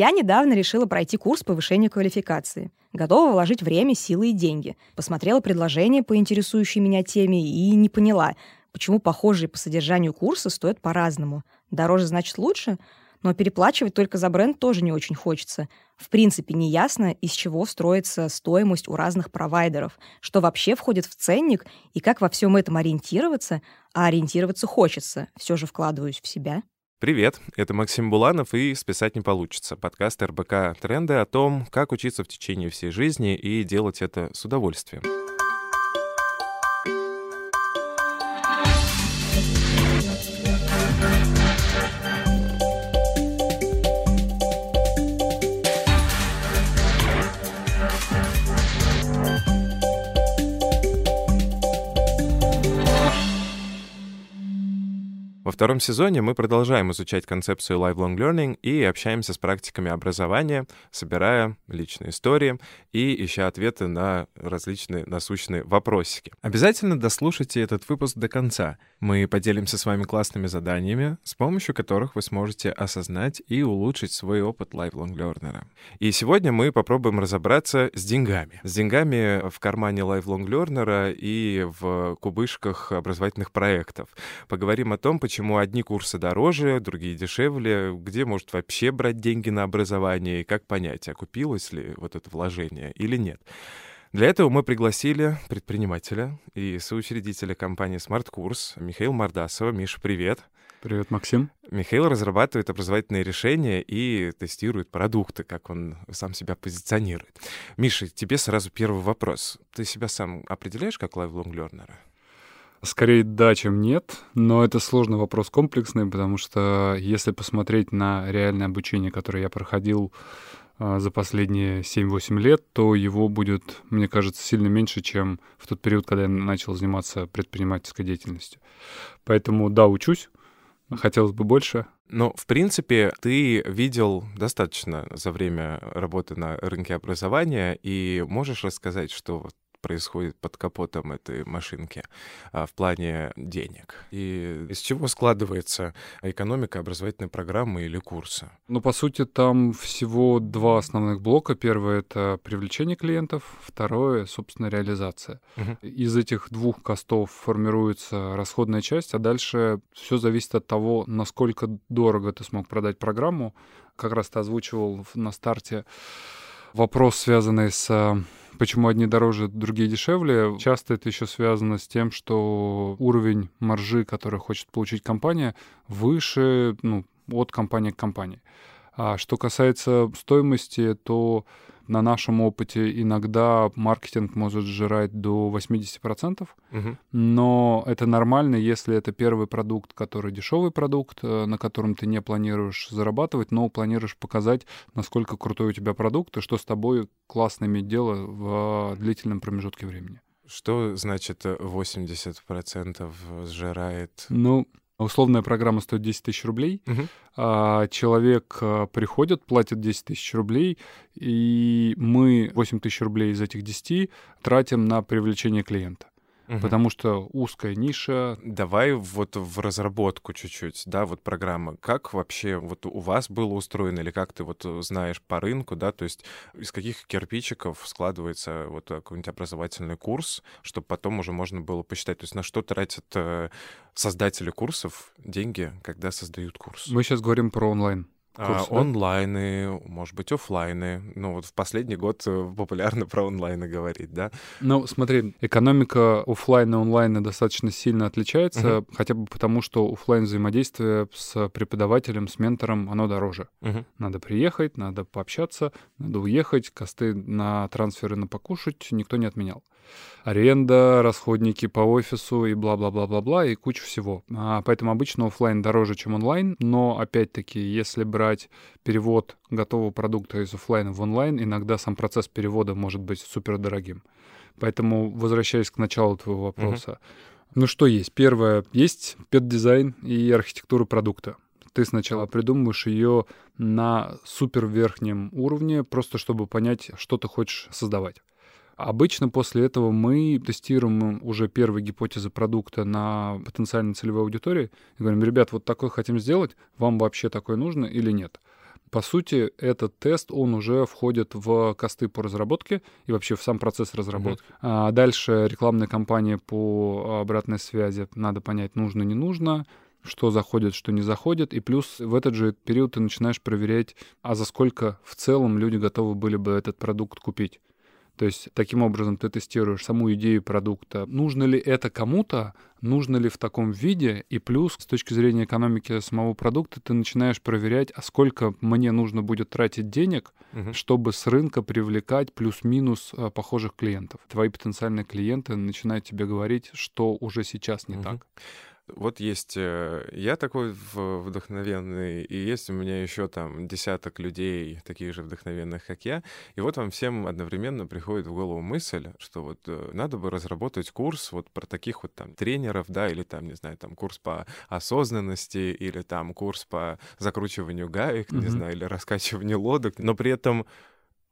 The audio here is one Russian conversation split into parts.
Я недавно решила пройти курс повышения квалификации. Готова вложить время, силы и деньги. Посмотрела предложение по интересующей меня теме и не поняла, почему похожие по содержанию курсы стоят по-разному. Дороже значит лучше, но переплачивать только за бренд тоже не очень хочется. В принципе, неясно, из чего строится стоимость у разных провайдеров, что вообще входит в ценник и как во всем этом ориентироваться, а ориентироваться хочется. Все же вкладываюсь в себя. Привет, это Максим Буланов и «Списать не получится» — подкаст РБК «Тренды» о том, как учиться в течение всей жизни и делать это с удовольствием. Во втором сезоне мы продолжаем изучать концепцию lifelong learning и общаемся с практиками образования, собирая личные истории и ища ответы на различные насущные вопросики. Обязательно дослушайте этот выпуск до конца. Мы поделимся с вами классными заданиями, с помощью которых вы сможете осознать и улучшить свой опыт lifelong learner. И сегодня мы попробуем разобраться с деньгами. С деньгами в кармане lifelong learner и в кубышках образовательных проектов. Поговорим о том, почему одни курсы дороже, другие дешевле, где может вообще брать деньги на образование и как понять, окупилось ли вот это вложение или нет. Для этого мы пригласили предпринимателя и соучредителя компании «Смарт-курс» Михаила Мордасова. Миша, привет. Привет, Максим. Михаил разрабатывает образовательные решения и тестирует продукты, как он сам себя позиционирует. Миша, тебе сразу первый вопрос. Ты себя сам определяешь как lifelong learner? Скорее да, чем нет, но это сложный вопрос, комплексный, потому что если посмотреть на реальное обучение, которое я проходил за последние 7-8 лет, то его будет, мне кажется, сильно меньше, чем в тот период, когда я начал заниматься предпринимательской деятельностью. Поэтому да, учусь, хотелось бы больше. Но, в принципе, ты видел достаточно за время работы на рынке образования, и можешь рассказать, что происходит под капотом этой машинки в плане денег. И из чего складывается экономика образовательной программы или курса? Ну, по сути, там всего два основных блока. Первое — это привлечение клиентов, второе — собственно, реализация. Из этих двух костов формируется расходная часть, а дальше все зависит от того, насколько дорого ты смог продать программу. Как раз ты озвучивал на старте вопрос, связанный с почему одни дороже, другие дешевле. Часто это еще связано с тем, что уровень маржи, который хочет получить компания, выше, от компании к компании. А что касается стоимости, то на нашем опыте иногда маркетинг может сжирать до 80%, но это нормально, если это первый продукт, который дешевый продукт, на котором ты не планируешь зарабатывать, но планируешь показать, насколько крутой у тебя продукт и что с тобой классно иметь дело в длительном промежутке времени. Что значит 80% сжирает? Условная программа стоит 10 тысяч рублей, а человек приходит, платит 10 тысяч рублей, и мы 8 тысяч рублей из этих 10 тратим на привлечение клиента. Потому что узкая ниша. Давай вот в разработку чуть-чуть, да, вот программа. Как вообще вот у вас было устроено, или как ты вот знаешь по рынку, да, то есть из каких кирпичиков складывается вот какой-нибудь образовательный курс, чтобы потом уже можно было посчитать, то есть на что тратят создатели курсов деньги, когда создают курс? Мы сейчас говорим про онлайн. Курсы, онлайны, может быть, офлайны. Вот в последний год популярно про онлайны говорить, да? Смотри, экономика офлайна и онлайна достаточно сильно отличается, хотя бы потому, что офлайн взаимодействие с преподавателем, с ментором, оно дороже. Надо приехать, надо пообщаться, надо уехать, косты на трансферы, на покушать никто не отменял. Аренда, расходники по офису и бла-бла-бла-бла-бла, и куча всего. Поэтому обычно офлайн дороже, чем онлайн, но, опять-таки, если брать перевод готового продукта из офлайна в онлайн, иногда сам процесс перевода может быть супердорогим. Поэтому, возвращаясь к началу твоего вопроса, что есть? Первое, есть педдизайн и архитектура продукта. Ты сначала придумываешь ее на суперверхнем уровне, просто чтобы понять, что ты хочешь создавать. Обычно после этого мы тестируем уже первые гипотезы продукта на потенциальной целевой аудитории и говорим: ребят, вот такой хотим сделать, вам вообще такое нужно или нет? По сути, этот тест, он уже входит в косты по разработке и вообще в сам процесс разработки. А дальше рекламная кампания по обратной связи. Надо понять, нужно, не нужно, что заходит, что не заходит. И плюс в этот же период ты начинаешь проверять, а за сколько в целом люди готовы были бы этот продукт купить. То есть таким образом ты тестируешь саму идею продукта. Нужно ли это кому-то, нужно ли в таком виде? И плюс с точки зрения экономики самого продукта ты начинаешь проверять, а сколько мне нужно будет тратить денег, чтобы с рынка привлекать плюс-минус похожих клиентов. Твои потенциальные клиенты начинают тебе говорить, что уже сейчас не так. Вот есть я такой вдохновенный, и есть у меня еще там десяток людей, таких же вдохновенных, как я. И вот вам всем одновременно приходит в голову мысль, что вот надо бы разработать курс вот про таких вот там тренеров, да, или там, не знаю, там курс по осознанности, или там курс по закручиванию гаек, не знаю, или раскачиванию лодок. Но при этом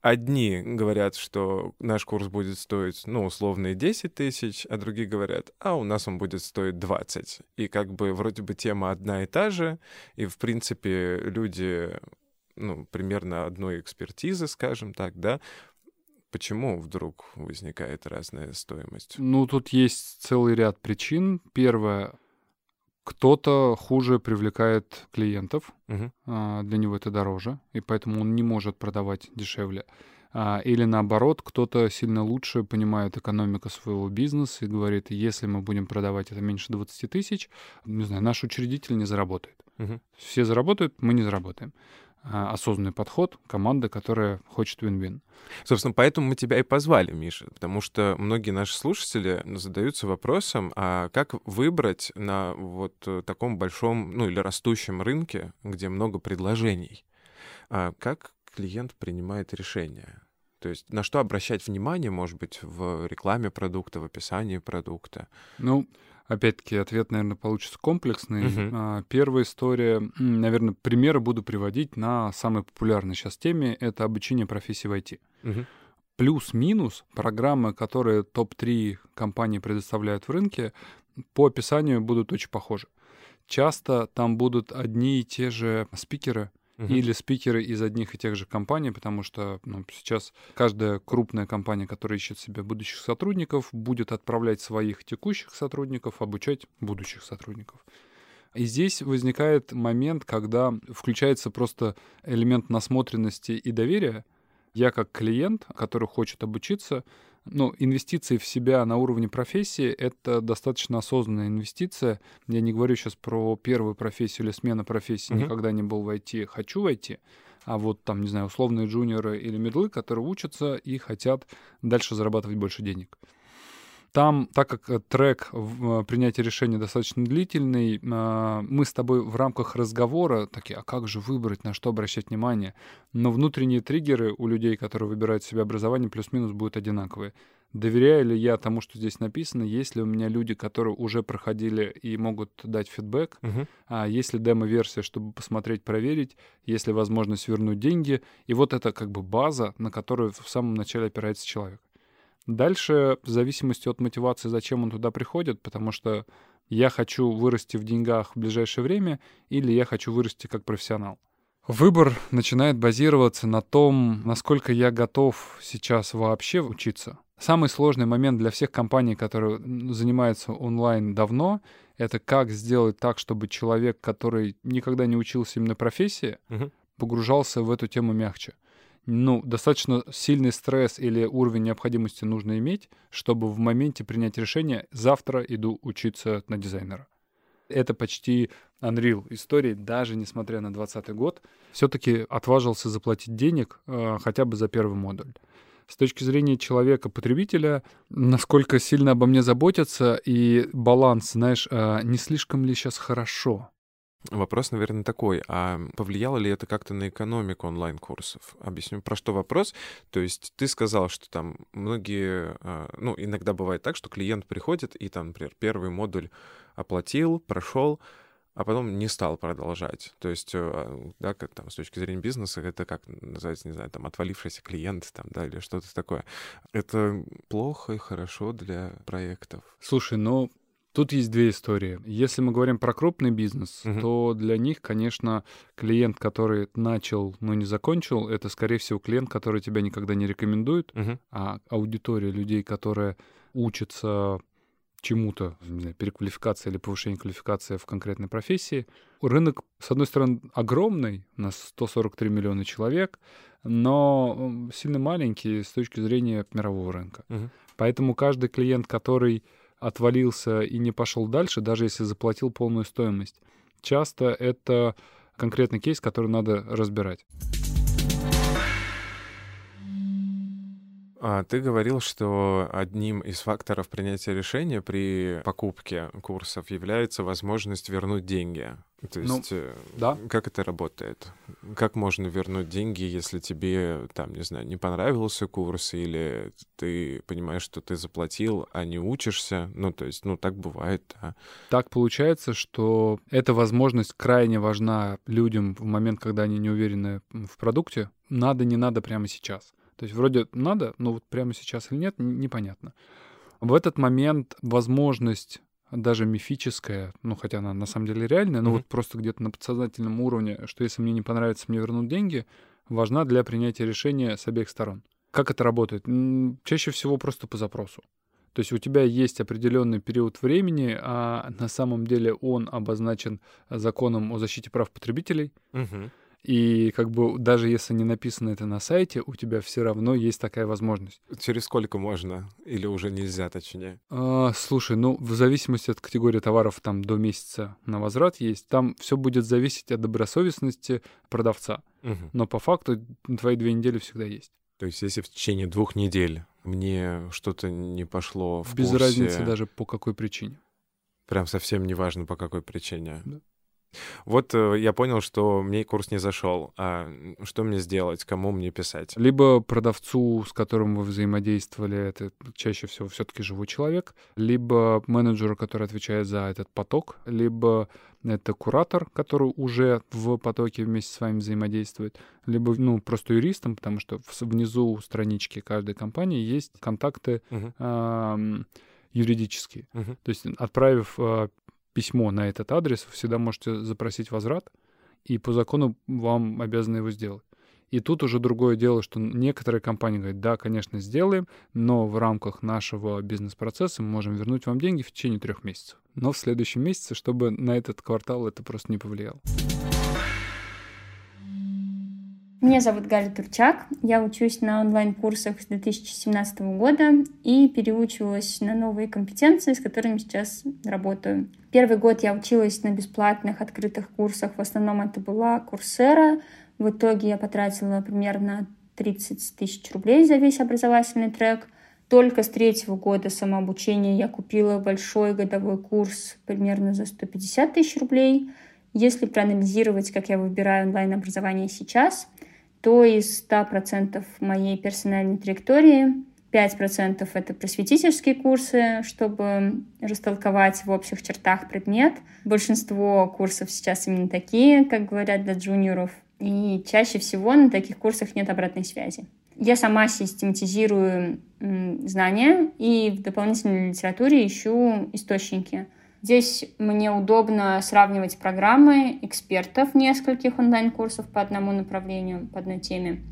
одни говорят, что наш курс будет стоить, ну, условные 10 тысяч, а другие говорят, а у нас он будет стоить 20. И как бы вроде бы тема одна и та же, и, в принципе, люди, ну, примерно одной экспертизы, скажем так, да. Почему вдруг возникает разная стоимость? Ну, тут есть целый ряд причин. Первое — кто-то хуже привлекает клиентов, для него это дороже, и поэтому он не может продавать дешевле. Или наоборот, кто-то сильно лучше понимает экономику своего бизнеса и говорит, если мы будем продавать это меньше 20 тысяч, не знаю, наш учредитель не заработает. Все заработают, мы не заработаем. Осознанный подход, команда, которая хочет вин-вин. Собственно, поэтому мы тебя и позвали, Миша, потому что многие наши слушатели задаются вопросом, а как выбрать на вот таком большом, ну или растущем рынке, где много предложений, а как клиент принимает решение? То есть на что обращать внимание, может быть, в рекламе продукта, в описании продукта? Ну, опять-таки, ответ, наверное, получится комплексный. Первая история, наверное, примеры буду приводить на самой популярной сейчас теме — это обучение профессии в IT. Плюс-минус программы, которые топ-3 компании предоставляют в рынке, по описанию будут очень похожи. Часто там будут одни и те же спикеры, или спикеры из одних и тех же компаний, потому что сейчас каждая крупная компания, которая ищет себе будущих сотрудников, будет отправлять своих текущих сотрудников обучать будущих сотрудников. И здесь возникает момент, когда включается просто элемент насмотренности и доверия. Я как клиент, который хочет обучиться, инвестиции в себя на уровне профессии — это достаточно осознанная инвестиция. Я не говорю сейчас про первую профессию или смену профессии. Никогда не был в IT, хочу войти. А вот там, не знаю, условные джуниоры или медлы, которые учатся и хотят дальше зарабатывать больше денег. Там, так как трек принятия решения достаточно длительный, мы с тобой в рамках разговора такие, а как же выбрать, на что обращать внимание? Но внутренние триггеры у людей, которые выбирают себе образование, плюс-минус будут одинаковые. Доверяю ли я тому, что здесь написано? Есть ли у меня люди, которые уже проходили и могут дать фидбэк? Есть ли демо-версия, чтобы посмотреть, проверить? Есть ли возможность вернуть деньги? И вот это как бы база, на которую в самом начале опирается человек. Дальше, в зависимости от мотивации, зачем он туда приходит, потому что я хочу вырасти в деньгах в ближайшее время или я хочу вырасти как профессионал. Выбор начинает базироваться на том, насколько я готов сейчас вообще учиться. Самый сложный момент для всех компаний, которые занимаются онлайн давно, это как сделать так, чтобы человек, который никогда не учился именно профессии, погружался в эту тему мягче. Достаточно сильный стресс или уровень необходимости нужно иметь, чтобы в моменте принять решение «завтра иду учиться на дизайнера». Это почти Unreal истории, даже несмотря на 2020 год. Все-таки отважился заплатить денег хотя бы за первый модуль. С точки зрения человека-потребителя, насколько сильно обо мне заботятся и баланс, знаешь, не слишком ли сейчас хорошо? Вопрос, наверное, такой. А повлияло ли это как-то на экономику онлайн-курсов? Объясню, про что вопрос. То есть ты сказал, что там многие... иногда бывает так, что клиент приходит и там, например, первый модуль оплатил, прошел, а потом не стал продолжать. То есть, да, там, с точки зрения бизнеса, это как называется, не знаю, там, отвалившийся клиент, там, да, или что-то такое. Это плохо и хорошо для проектов. Слушай, Тут есть две истории. Если мы говорим про крупный бизнес, то для них, конечно, клиент, который начал, но не закончил, это, скорее всего, клиент, который тебя никогда не рекомендует, а аудитория людей, которые учатся чему-то, не знаю, переквалификация или повышение квалификации в конкретной профессии. Рынок, с одной стороны, огромный, у нас 143 миллиона человек, но сильно маленький с точки зрения мирового рынка. Поэтому каждый клиент, который отвалился и не пошел дальше, даже если заплатил полную стоимость. Часто это конкретный кейс, который надо разбирать. Ты говорил, что одним из факторов принятия решения при покупке курсов является возможность вернуть деньги. То есть, да. Как это работает? Как можно вернуть деньги, если тебе, там, не знаю, не понравился курс, или ты понимаешь, что ты заплатил, а не учишься? Ну, то есть, ну, так бывает, да. Так получается, что эта возможность крайне важна людям в момент, когда они не уверены в продукте. Надо, не надо прямо сейчас. То есть вроде надо, но вот прямо сейчас или нет, непонятно. В этот момент возможность, даже мифическая, ну, хотя она на самом деле реальная, но вот просто где-то на подсознательном уровне, что если мне не понравится, мне вернут деньги, важна для принятия решения с обеих сторон. Как это работает? Чаще всего просто по запросу. То есть у тебя есть определенный период времени, а на самом деле он обозначен законом о защите прав потребителей. И как бы даже если не написано это на сайте, у тебя все равно есть такая возможность. Через сколько можно? Или уже нельзя, точнее? Слушай, ну, в зависимости от категории товаров, там до месяца на возврат есть. Там все будет зависеть от добросовестности продавца. Но по факту твои 2 недели всегда есть. То есть если в течение 2 недель мне что-то не пошло в курсе... Без разницы даже по какой причине. Прям совсем не важно, по какой причине. Да. Вот я понял, что мне курс не зашел. А что мне сделать? Кому мне писать? Либо продавцу, с которым вы взаимодействовали, это чаще всего все-таки живой человек, либо менеджеру, который отвечает за этот поток, либо это куратор, который уже в потоке вместе с вами взаимодействует, либо ну, просто юристом, потому что внизу странички каждой компании есть контакты юридические. То есть отправив... письмо на этот адрес, вы всегда можете запросить возврат, и по закону вам обязаны его сделать. И тут уже другое дело, что некоторые компании говорят, да, конечно, сделаем, но в рамках нашего бизнес-процесса мы можем вернуть вам деньги в течение 3 месяцев. Но в следующем месяце, чтобы на этот квартал это просто не повлияло. Меня зовут Галя Турчак, я учусь на онлайн-курсах с 2017 года и переучивалась на новые компетенции, с которыми сейчас работаю. Первый год я училась на бесплатных открытых курсах, в основном это была Курсера. В итоге я потратила примерно 30 000 рублей за весь образовательный трек. Только с 3-го года самообучения я купила большой годовой курс примерно за 150 000 рублей. Если проанализировать, как я выбираю онлайн-образование сейчас, то из 100% моей персональной траектории 5% — это просветительские курсы, чтобы растолковать в общих чертах предмет. Большинство курсов сейчас именно такие, как говорят, для джуниоров. И чаще всего на таких курсах нет обратной связи. Я сама систематизирую знания и в дополнительной литературе ищу источники. Здесь мне удобно сравнивать программы экспертов нескольких онлайн-курсов по одному направлению, по одной теме.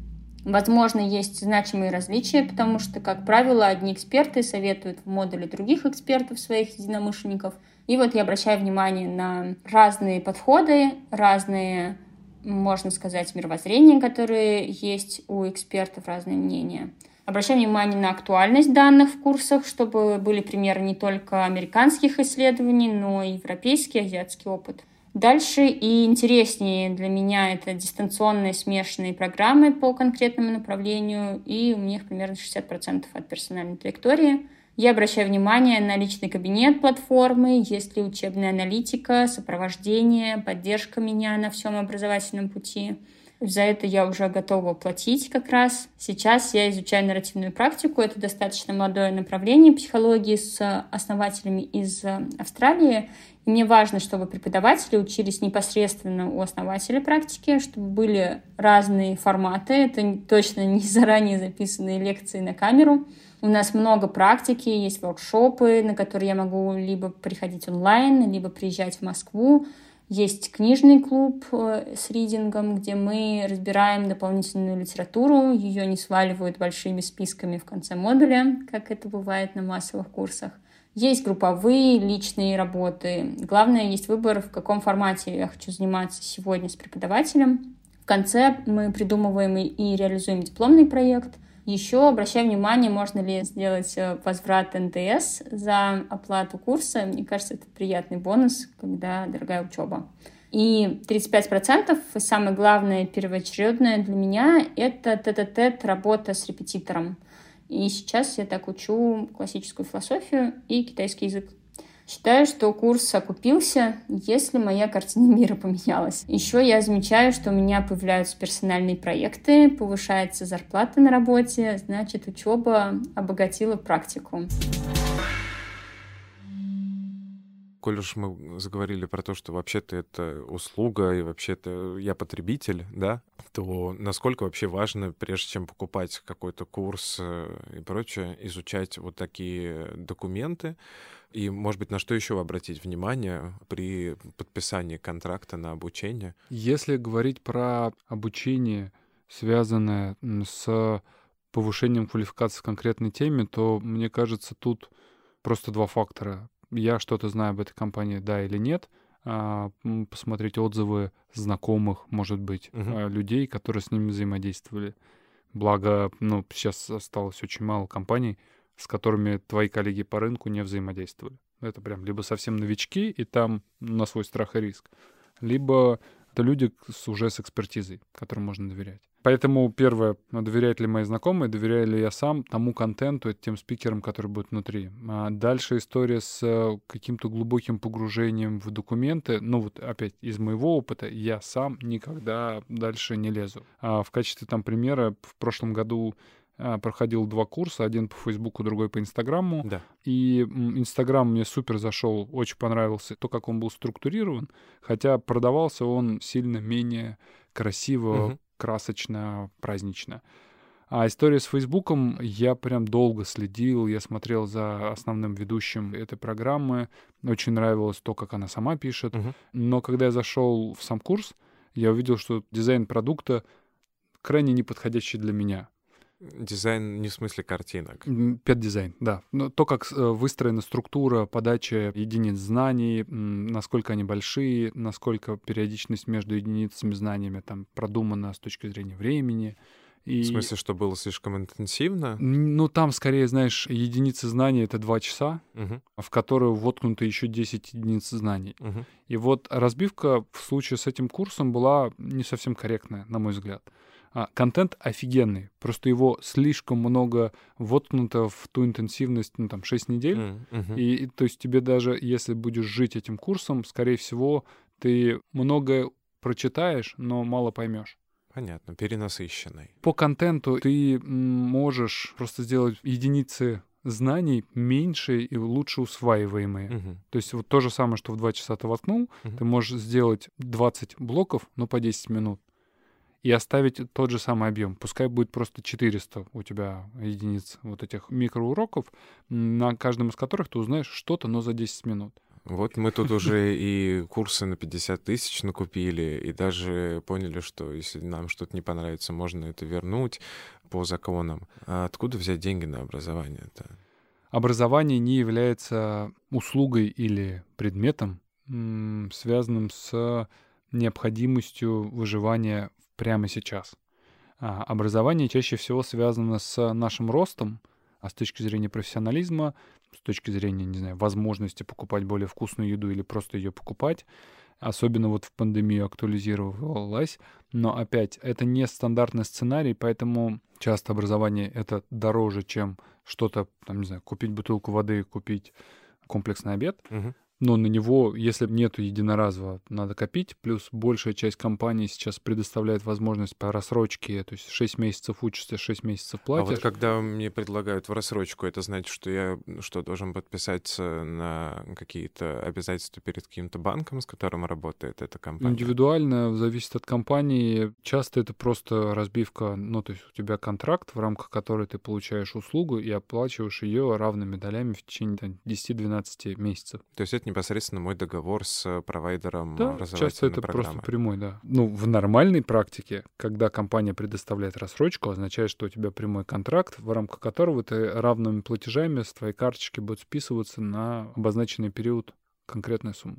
Возможно, есть значимые различия, потому что, как правило, одни эксперты советуют в модуле других экспертов, своих единомышленников. И вот я обращаю внимание на разные подходы, разные, можно сказать, мировоззрения, которые есть у экспертов, разные мнения. Обращаю внимание на актуальность данных в курсах, чтобы были примеры не только американских исследований, но и европейский, азиатский опыт. Дальше и интереснее для меня это дистанционные смешанные программы по конкретному направлению, и у них примерно 60% от персональной траектории. Я обращаю внимание на личный кабинет платформы, есть ли учебная аналитика, сопровождение, поддержка меня на всем образовательном пути. за это я уже готова платить как раз. Сейчас я изучаю нарративную практику, это достаточно молодое направление психологии с основателями из Австралии. И мне важно, чтобы преподаватели учились непосредственно у основателя практики, чтобы были разные форматы, это точно не заранее записанные лекции на камеру. У нас много практики, есть воркшопы, на которые я могу либо приходить онлайн, либо приезжать в Москву. Есть книжный клуб с ридингом, где мы разбираем дополнительную литературу, ее не сваливают большими списками в конце модуля, как это бывает на массовых курсах. Есть групповые, личные работы. Главное, есть выбор, в каком формате я хочу заниматься сегодня с преподавателем. В конце мы придумываем и реализуем дипломный проект. Еще обращаю внимание, можно ли сделать возврат НДС за оплату курса. Мне кажется, это приятный бонус, когда дорогая учеба. И 35%, и самое главное, первоочередное для меня, это тет-а-тет работа с репетитором. И сейчас я так учу классическую философию и китайский язык. Считаю, что курс окупился, если моя картина мира поменялась. Еще я замечаю, что у меня появляются персональные проекты, повышается зарплата на работе, значит, учеба обогатила практику. Коль уж мы заговорили про то, что вообще-то это услуга, и вообще-то я потребитель, да, то насколько вообще важно, прежде чем покупать какой-то курс и прочее, изучать вот такие документы, и, может быть, на что еще обратить внимание при подписании контракта на обучение? Если говорить про обучение, связанное с повышением квалификации в конкретной теме, то, мне кажется, тут просто два фактора. Я что-то знаю об этой компании, да или нет, посмотреть отзывы знакомых, может быть, людей, которые с ними взаимодействовали. Благо, сейчас осталось очень мало компаний, с которыми твои коллеги по рынку не взаимодействовали. Это прям либо совсем новички, и там на свой страх и риск, либо это люди уже с экспертизой, которым можно доверять. Поэтому первое, доверяют ли мои знакомые, доверяю ли я сам тому контенту, тем спикерам, который будет внутри. А дальше история с каким-то глубоким погружением в документы. Вот опять из моего опыта я сам никогда дальше не лезу. В качестве примера в прошлом году проходил 2 курса, один по Фейсбуку, другой по Инстаграму. Да. И Инстаграм мне супер зашел, очень понравился то, как он был структурирован, хотя продавался он сильно менее красиво, красочно, празднично. А история с Фейсбуком, я прям долго следил, я смотрел за основным ведущим этой программы, очень нравилось то, как она сама пишет. Но когда я зашел в сам курс, я увидел, что дизайн продукта крайне неподходящий для меня. Дизайн не в смысле картинок. Пет-дизайн, да. Но то, как выстроена структура подачи единиц знаний, насколько они большие, насколько периодичность между единицами знаниями продумана с точки зрения времени. И... В смысле, что было слишком интенсивно? Там скорее, знаешь, единицы знаний — это 2 часа, в которые воткнуты еще 10 единиц знаний. И разбивка в случае с этим курсом была не совсем корректная, на мой взгляд. Контент офигенный, просто его слишком много воткнуто в ту интенсивность, 6 недель. И то есть тебе даже, если будешь жить этим курсом, скорее всего, ты многое прочитаешь, но мало поймешь. Понятно, перенасыщенный. По контенту ты можешь просто сделать единицы знаний меньше и лучше усваиваемые. То есть то же самое, что в 2 часа ты воткнул, ты можешь сделать 20 блоков, но по 10 минут. И оставить тот же самый объем. Пускай будет просто 400 у тебя единиц вот этих микроуроков, на каждом из которых ты узнаешь что-то, но за 10 минут. Вот мы тут уже и курсы на 50 000 накупили, и даже поняли, что если нам что-то не понравится, можно это вернуть по законам. А откуда взять деньги на образование-то? Образование не является услугой или предметом, связанным с необходимостью выживания прямо сейчас. Образование чаще всего связано с нашим ростом, а с точки зрения профессионализма, с точки зрения, возможности покупать более вкусную еду или просто ее покупать. Особенно в пандемию актуализировалась. Но опять, это не стандартный сценарий, поэтому часто образование — это дороже, чем что-то, купить бутылку воды, купить комплексный обед. но на него, если нету единоразового, надо копить. Плюс большая часть компаний сейчас предоставляет возможность по рассрочке, то есть 6 месяцев учишься, 6 месяцев платишь. А вот когда мне предлагают в рассрочку, это значит, что я что, должен подписаться на какие-то обязательства перед каким-то банком, с которым работает эта компания? Индивидуально, зависит от компании. Часто это просто разбивка, ну, то есть у тебя контракт, в рамках которой ты получаешь услугу и оплачиваешь ее равными долями в течение 10-12 месяцев. То есть это непосредственно мой договор с провайдером образовательной программы. Да, часто это просто прямой, да. Ну, в нормальной практике, когда компания предоставляет рассрочку, означает, что у тебя прямой контракт, в рамках которого ты равными платежами с твоей карточки будут списываться на обозначенный период конкретной суммы.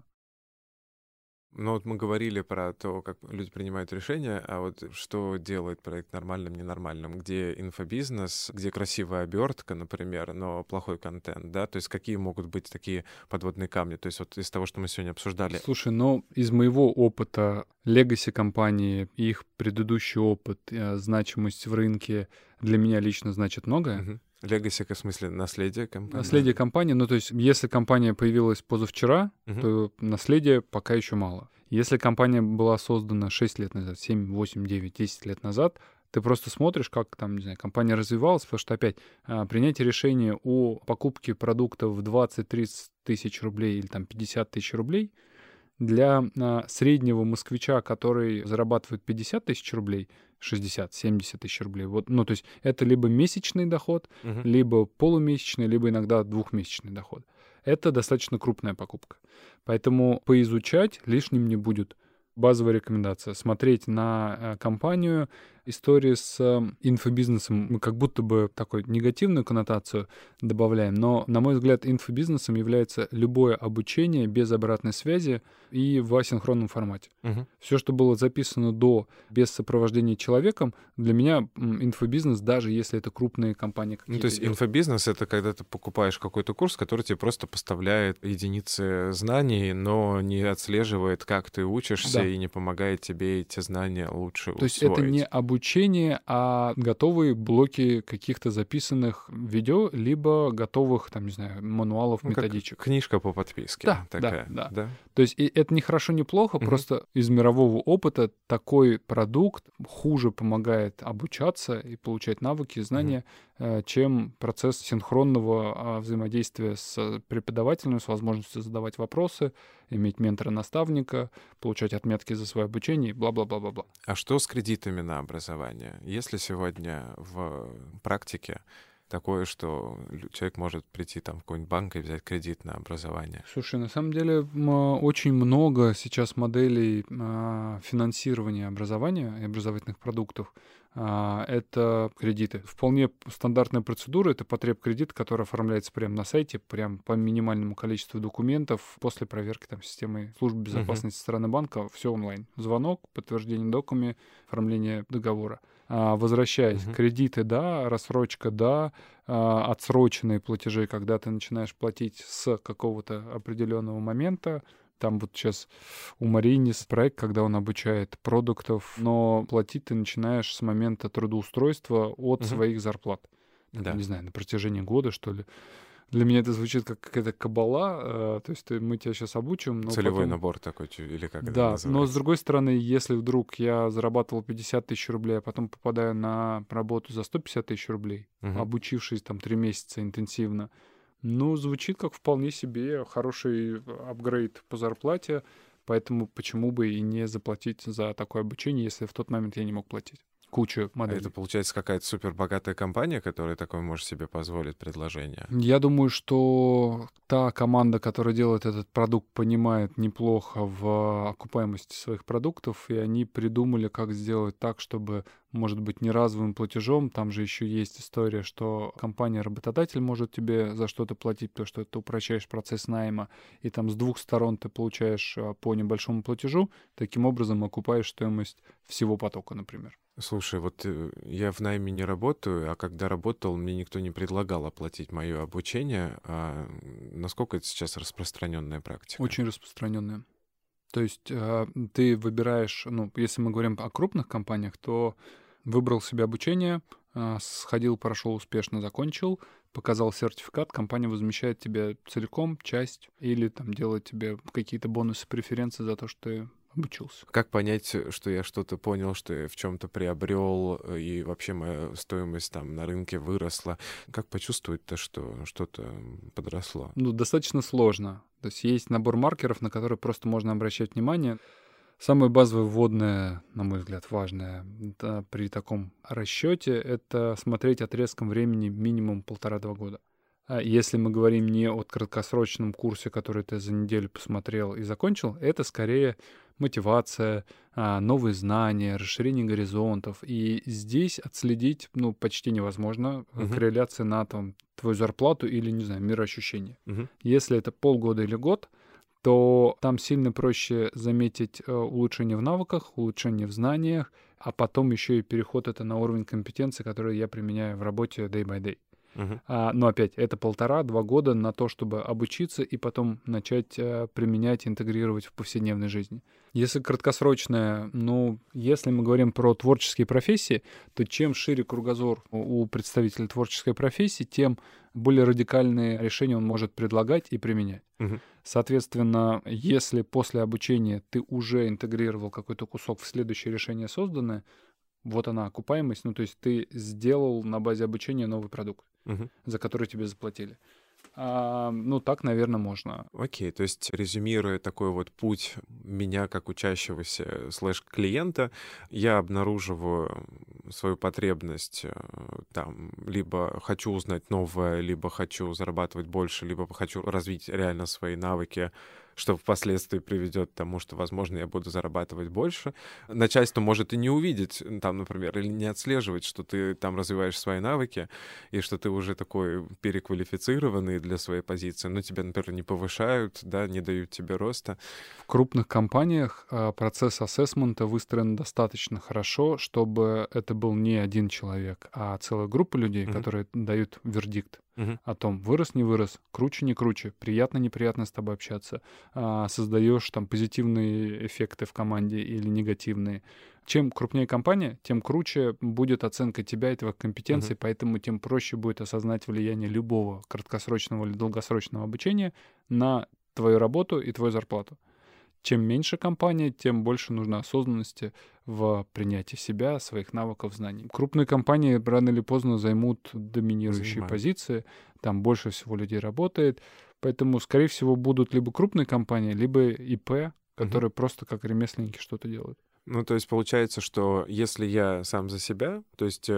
Ну вот мы говорили про то, как люди принимают решения, а вот что делает проект нормальным, ненормальным, где инфобизнес, где красивая обертка, например, но плохой контент, да, то есть какие могут быть такие подводные камни, то есть вот из того, что мы сегодня обсуждали. Слушай, ну из моего опыта легаси компании, их предыдущий опыт, значимость в рынке для меня лично значит многое. Угу. Легаси, в смысле, наследие компании? Наследие компании. Ну, то есть, если компания появилась позавчера, то наследия пока еще мало. Если компания была создана 6 лет назад, 7, 8, 9, 10 лет назад, ты просто смотришь, как там, не знаю, компания развивалась, потому что опять принятие решения о покупке продукта в 20-30 тысяч рублей или там 50 тысяч рублей для среднего москвича, который зарабатывает 50 тысяч рублей, 60-70 тысяч рублей. Вот, ну, то есть это либо месячный доход, либо полумесячный, либо иногда двухмесячный доход. Это достаточно крупная покупка. Поэтому поизучать лишним не будет. Базовая рекомендация. Смотреть на компанию. Истории с инфобизнесом мы как будто бы такой негативную коннотацию добавляем, но, на мой взгляд, инфобизнесом является любое обучение без обратной связи и в асинхронном формате. Все, что было записано до, без сопровождения человеком, для меня инфобизнес, даже если это крупные компании какие-то. Ну, то есть инфобизнес — это когда ты покупаешь какой-то курс, который тебе просто поставляет единицы знаний, но не отслеживает, как ты учишься, и не помогает тебе эти знания лучше усвоить. То есть это не обучение, а готовые блоки каких-то записанных видео, либо готовых, там, не знаю, мануалов, ну, методичек. Как книжка по подписке. Да, такая. Да. То есть это не хорошо, не плохо, просто из мирового опыта такой продукт хуже помогает обучаться и получать навыки, знания, чем процесс синхронного взаимодействия с преподавателем, с возможностью задавать вопросы, иметь ментора-наставника, получать отметки за свое обучение и бла-бла-бла-бла-бла. А что с кредитами на образование? Есть ли сегодня в практике такое, что человек может прийти там в какой-нибудь банк и взять кредит на образование? Слушай, на самом деле очень много сейчас моделей финансирования образования и образовательных продуктов. Это кредиты. Вполне стандартная процедура — это потребкредит, который оформляется прямо на сайте, прямо по минимальному количеству документов, после проверки там системы службы безопасности стороны банка, все онлайн. Звонок, подтверждение документов, оформление договора. Возвращаясь, кредиты — да, рассрочка — да, отсроченные платежи, когда ты начинаешь платить с какого-то определенного момента. Там вот сейчас у Марини проект, когда он обучает продуктов, но платить ты начинаешь с момента трудоустройства от своих зарплат. Да. Не знаю, на протяжении года, что ли. Для меня это звучит как какая-то кабала, то есть мы тебя сейчас обучим. Но целевой потом... набор такой, или как это называется? Да, но с другой стороны, если вдруг я зарабатывал 50 тысяч рублей, а потом попадаю на работу за 150 тысяч рублей, обучившись там 3 месяца интенсивно, ну, звучит как вполне себе хороший апгрейд по зарплате, поэтому почему бы и не заплатить за такое обучение, если в тот момент я не мог платить. Куча моделей. А это, получается, какая-то супербогатая компания, которая такое может себе позволить предложение? Я думаю, что та команда, которая делает этот продукт, понимает неплохо в окупаемости своих продуктов, и они придумали, как сделать так, чтобы, может быть, неразовым платежом, там же еще есть история, что компания-работодатель может тебе за что-то платить, потому что ты упрощаешь процесс найма, и там с двух сторон ты получаешь по небольшому платежу, таким образом окупаешь стоимость всего потока, например. Слушай, вот я в найме не работаю, а когда работал, мне никто не предлагал оплатить мое обучение. А насколько это сейчас распространенная практика? Очень распространенная. То есть ты выбираешь, ну, если мы говорим о крупных компаниях, то выбрал себе обучение, сходил, прошел успешно, закончил, показал сертификат, компания возмещает тебе целиком, часть, или там делает тебе какие-то бонусы, преференции за то, что ты обучился. Как понять, что я что-то понял, что я в чем-то приобрел, и вообще моя стоимость там на рынке выросла? Как почувствовать-то, что что-то подросло? Ну, достаточно сложно. То есть есть набор маркеров, на которые просто можно обращать внимание. Самое базовое, вводное, на мой взгляд, важное при таком расчете — это смотреть отрезком времени минимум 1,5-2 года. Если мы говорим не о краткосрочном курсе, который ты за неделю посмотрел и закончил, это скорее мотивация, новые знания, расширение горизонтов. И здесь отследить, ну, почти невозможно, корреляция на там твою зарплату или, не знаю, мироощущение. Если это полгода или год, то там сильно проще заметить улучшение в навыках, улучшение в знаниях, а потом еще и переход это на уровень компетенции, который я применяю в работе day by day. Но опять, это 1,5-2 года на то, чтобы обучиться и потом начать применять, интегрировать в повседневной жизни. Если краткосрочное, ну, если мы говорим про творческие профессии, то чем шире кругозор у представителя творческой профессии, тем более радикальные решения он может предлагать и применять. Соответственно, если после обучения ты уже интегрировал какой-то кусок в следующее решение созданное, вот она, окупаемость, ну, то есть ты сделал на базе обучения новый продукт, за который тебе заплатили. Ну, так, наверное, можно. Окей, то есть, резюмируя такой вот путь меня как учащегося /клиента, я обнаруживаю свою потребность, там, либо хочу узнать новое, либо хочу зарабатывать больше, либо хочу развить реально свои навыки, что впоследствии приведет к тому, что, возможно, я буду зарабатывать больше. Начальство может и не увидеть, там, например, или не отслеживать, что ты там развиваешь свои навыки, и что ты уже такой переквалифицированный для своей позиции, но тебя, например, не повышают, да, не дают тебе роста. В крупных компаниях процесс ассессмента выстроен достаточно хорошо, чтобы это был не один человек, а целая группа людей, которые дают вердикт о том, вырос, не вырос, круче, не круче, приятно, неприятно с тобой общаться, создаешь там позитивные эффекты в команде или негативные. Чем крупнее компания, тем круче будет оценка тебя и твоих компетенций, поэтому тем проще будет осознать влияние любого краткосрочного или долгосрочного обучения на твою работу и твою зарплату. Чем меньше компания, тем больше нужно осознанности в принятии себя, своих навыков, знаний. Крупные компании рано или поздно займут доминирующие позиции, там больше всего людей работает, поэтому, скорее всего, будут либо крупные компании, либо ИП, которые просто как ремесленники что-то делают. Ну, то есть получается, что если я сам за себя, то есть и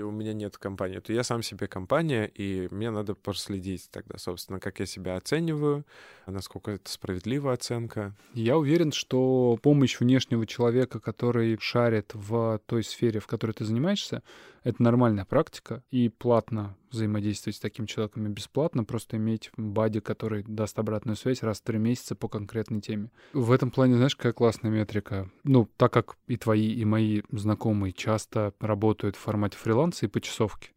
у меня нет компании, то я сам себе компания, и мне надо проследить тогда, собственно, как я себя оцениваю, насколько это справедливая оценка. Я уверен, что помощь внешнего человека, который шарит в той сфере, в которой ты занимаешься, это нормальная практика, и платно взаимодействовать с таким человеком и бесплатно, просто иметь бадди, который даст обратную связь раз в 3 месяца по конкретной теме. В этом плане, знаешь, какая классная метрика? Ну, так как и твои, и мои знакомые часто работают в формате фриланса и почасовки,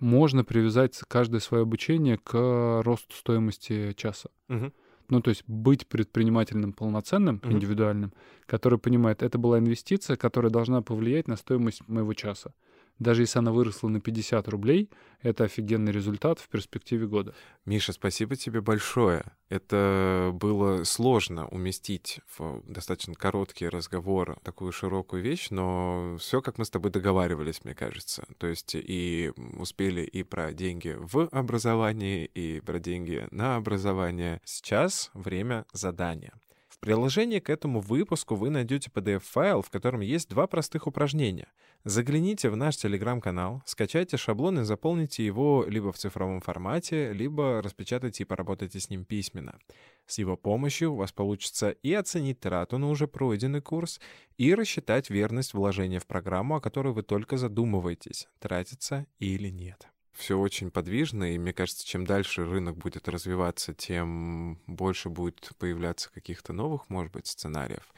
можно привязать каждое свое обучение к росту стоимости часа. Ну, то есть быть предпринимательным полноценным, индивидуальным, который понимает, это была инвестиция, которая должна повлиять на стоимость моего часа. Даже если она выросла на 50 рублей, это офигенный результат в перспективе года. Миша, спасибо тебе большое. Это было сложно уместить в достаточно короткий разговор такую широкую вещь, но все, как мы с тобой договаривались, мне кажется. То есть и успели и про деньги в образовании, и про деньги на образование. Сейчас время задания. В приложении к этому выпуску вы найдете PDF-файл, в котором есть 2 простых упражнения. Загляните в наш телеграм-канал, скачайте шаблон и заполните его либо в цифровом формате, либо распечатайте и поработайте с ним письменно. С его помощью у вас получится и оценить трату на уже пройденный курс, и рассчитать верность вложения в программу, о которой вы только задумываетесь, тратится или нет. Все очень подвижно, и мне кажется, чем дальше рынок будет развиваться, тем больше будет появляться каких-то новых, может быть, сценариев.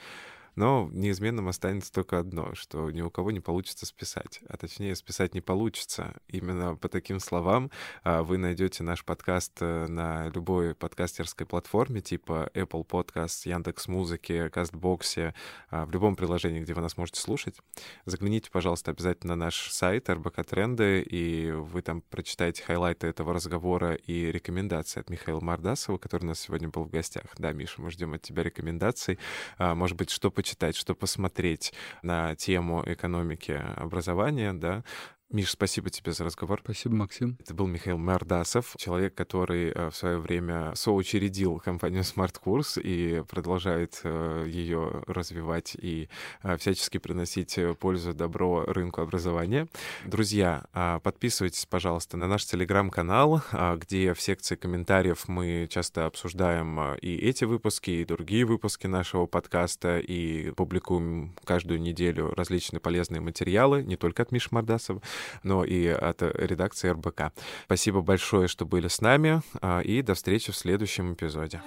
Но неизменным останется только одно, что ни у кого не получится списать. А точнее, списать не получится. Именно по таким словам вы найдете наш подкаст на любой подкастерской платформе, типа Apple Podcast, Яндекс.Музыки, Кастбоксе, в любом приложении, где вы нас можете слушать. Загляните, пожалуйста, обязательно на наш сайт РБК Тренды, и вы там прочитаете хайлайты этого разговора и рекомендации от Михаила Мордасова, который у нас сегодня был в гостях. Да, Миша, мы ждем от тебя рекомендаций. Может быть, что почитать, что посмотреть на тему экономики образования, да. Миш, спасибо тебе за разговор. Спасибо, Максим. Это был Михаил Мордасов, человек, который в свое время соучредил компанию «Смарт-курс» и продолжает ее развивать и всячески приносить пользу, добро рынку образования. Друзья, подписывайтесь, пожалуйста, на наш телеграм-канал, где в секции комментариев мы часто обсуждаем и эти выпуски, и другие выпуски нашего подкаста, и публикуем каждую неделю различные полезные материалы, не только от Миши Мордасова, но и от редакции РБК. Спасибо большое, что были с нами, и до встречи в следующем эпизоде.